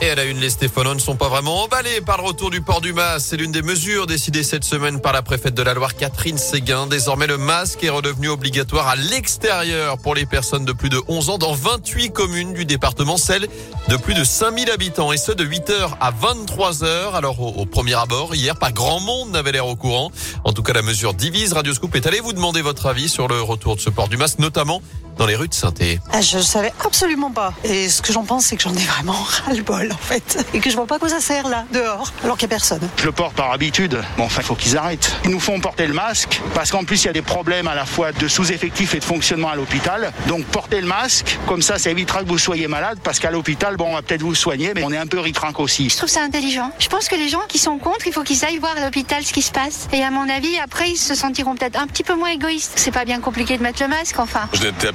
Et à la une, les Stéphanois ne sont pas vraiment emballés par le retour du port du masque. C'est l'une des mesures décidées cette semaine par la préfète de la Loire, Catherine Séguin. Désormais, le masque est redevenu obligatoire à l'extérieur pour les personnes de plus de 11 ans dans 28 communes du département, celles de plus de 5000 habitants. Et ce, de 8h à 23h. Alors, au premier abord, hier, pas grand monde n'avait l'air au courant. En tout cas, la mesure divise. Radio-Scoop est allé vous demander votre avis sur le retour de ce port du masque, notamment dans les rues de Saint-Étienne. Je ne savais absolument pas. Et ce que j'en pense, c'est que j'en ai vraiment ras-le-bol, en fait. Et que je vois pas à quoi ça sert, là, dehors, alors qu'il n'y a personne. Je le porte par habitude. Bon, enfin, il faut qu'ils arrêtent. Ils nous font porter le masque, parce qu'en plus, il y a des problèmes à la fois de sous-effectifs et de fonctionnement à l'hôpital. Donc, portez le masque, comme ça évitera que vous soyez malade, parce qu'à l'hôpital, bon, on va peut-être vous soigner, mais on est un peu ric-rac aussi. Je trouve ça intelligent. Je pense que les gens qui sont contre, il faut qu'ils aillent voir à l'hôpital ce qui se passe. Et à mon avis, après, ils se sentiront peut-être un petit peu moins égoïstes. C'est pas bien compliqué de mettre le masque, enfin.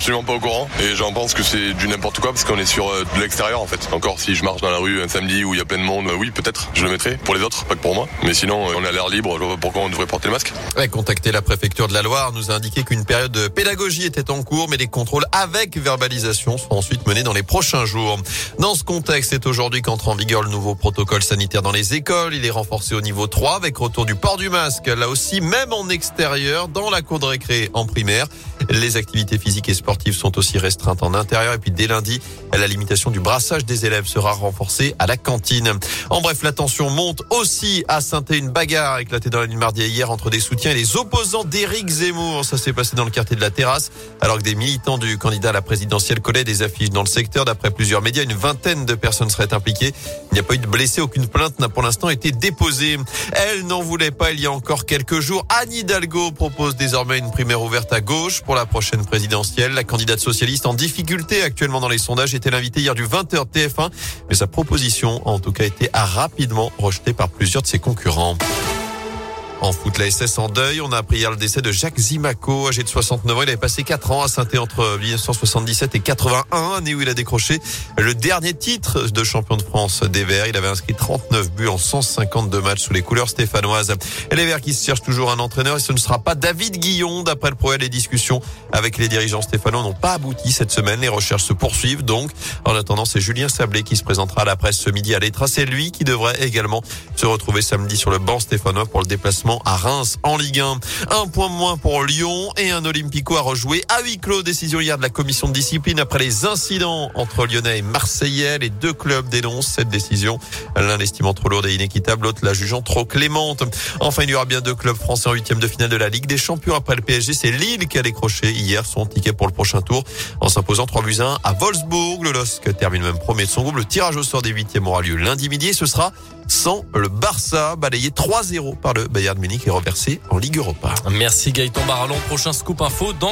Absolument pas au courant et j'en pense que c'est du n'importe quoi parce qu'on est sur de l'extérieur en fait. Encore si je marche dans la rue un samedi où il y a plein de monde, oui peut-être je le mettrai pour les autres, pas que pour moi. Mais sinon on a l'air libre, je vois pas pourquoi on devrait porter le masque. Ouais, contacter la préfecture de la Loire nous a indiqué qu'une période de pédagogie était en cours mais des contrôles avec verbalisation seront ensuite menés dans les prochains jours. Dans ce contexte, c'est aujourd'hui qu'entre en vigueur le nouveau protocole sanitaire dans les écoles. Il est renforcé au niveau 3 avec retour du port du masque. Là aussi, même en extérieur, dans la cour de récré en primaire, les activités physiques et sportives sont aussi restreintes en intérieur et puis dès lundi, la limitation du brassage des élèves sera renforcée à la cantine. En bref, la tension monte aussi à Saint-Étienne. Une bagarre a éclaté dans la nuit de mardi et hier entre des soutiens et les opposants d'Éric Zemmour. Ça s'est passé dans le quartier de la Terrasse alors que des militants du candidat à la présidentielle collaient des affiches dans le secteur. D'après plusieurs médias, une vingtaine de personnes seraient impliquées. Il n'y a pas eu de blessés, aucune plainte n'a pour l'instant été déposée. Elle n'en voulait pas il y a encore quelques jours. Annie Dalgo propose désormais une primaire ouverte à gauche pour la prochaine présidentielle. La candidate socialiste en difficulté actuellement dans les sondages était l'invitée hier du 20h TF1, mais sa proposition a en tout cas été rapidement rejetée par plusieurs de ses concurrents. En foot, la SS en deuil. On a appris hier le décès de Jacques Zimako, âgé de 69 ans. Il avait passé 4 ans à Saint-Étienne entre 1977 et 81, année où il a décroché le dernier titre de champion de France des Verts. Il avait inscrit 39 buts en 152 matchs sous les couleurs stéphanoises. Et les Verts qui se cherchent toujours un entraîneur et ce ne sera pas David Guillon. D'après le Proel, les discussions avec les dirigeants stéphanois n'ont pas abouti cette semaine. Les recherches se poursuivent donc. En attendant, c'est Julien Sablé qui se présentera à la presse ce midi à l'Étra. C'est lui qui devrait également se retrouver samedi sur le banc stéphanois pour le déplacement à Reims en Ligue 1. Un point moins pour Lyon et un Olympico à rejouer à huis clos. Décision hier de la commission de discipline après les incidents entre Lyonnais et Marseillais. Les deux clubs dénoncent cette décision. L'un l'estimant trop lourde et inéquitable, l'autre la jugeant trop clémente. Enfin, il y aura bien deux clubs français en huitième de finale de la Ligue des champions. Après le PSG, c'est Lille qui a décroché hier son ticket pour le prochain tour en s'imposant 3-1 à Wolfsburg. Le LOSC termine même premier de son groupe. Le tirage au sort des huitièmes aura lieu lundi midi et ce sera sans le Barça, balayé 3-0 par le Bayern de Munich et reversé en Ligue Europa. Merci Gaëtan Barallon. Prochain scoop info dans